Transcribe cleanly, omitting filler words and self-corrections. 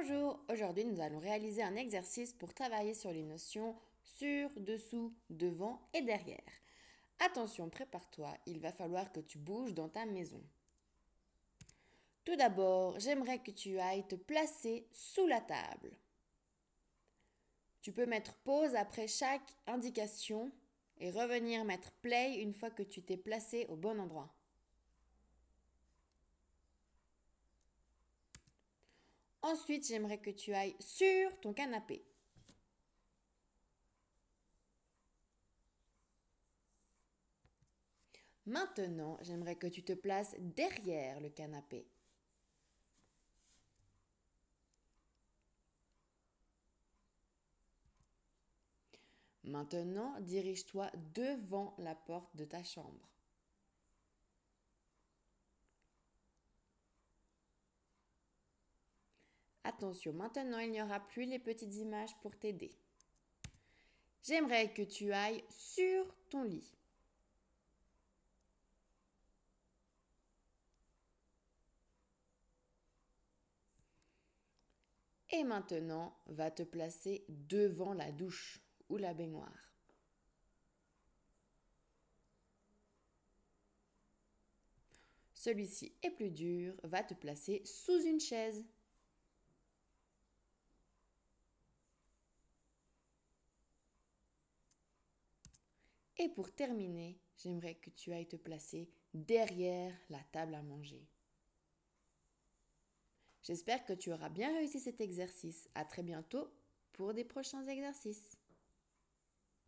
Bonjour, aujourd'hui nous allons réaliser un exercice pour travailler sur les notions sur, dessous, devant et derrière. Attention, prépare-toi, il va falloir que tu bouges dans ta maison. Tout d'abord, j'aimerais que tu ailles te placer sous la table. Tu peux mettre pause après chaque indication et revenir mettre play une fois que tu t'es placé au bon endroit. Ensuite, j'aimerais que tu ailles sur ton canapé. Maintenant, j'aimerais que tu te places derrière le canapé. Maintenant, dirige-toi devant la porte de ta chambre. Attention, maintenant il n'y aura plus les petites images pour t'aider. J'aimerais que tu ailles sur ton lit. Et maintenant, va te placer devant la douche ou la baignoire. Celui-ci est plus dur, va te placer sous une chaise. Et pour terminer, j'aimerais que tu ailles te placer derrière la table à manger. J'espère que tu auras bien réussi cet exercice. À très bientôt pour des prochains exercices.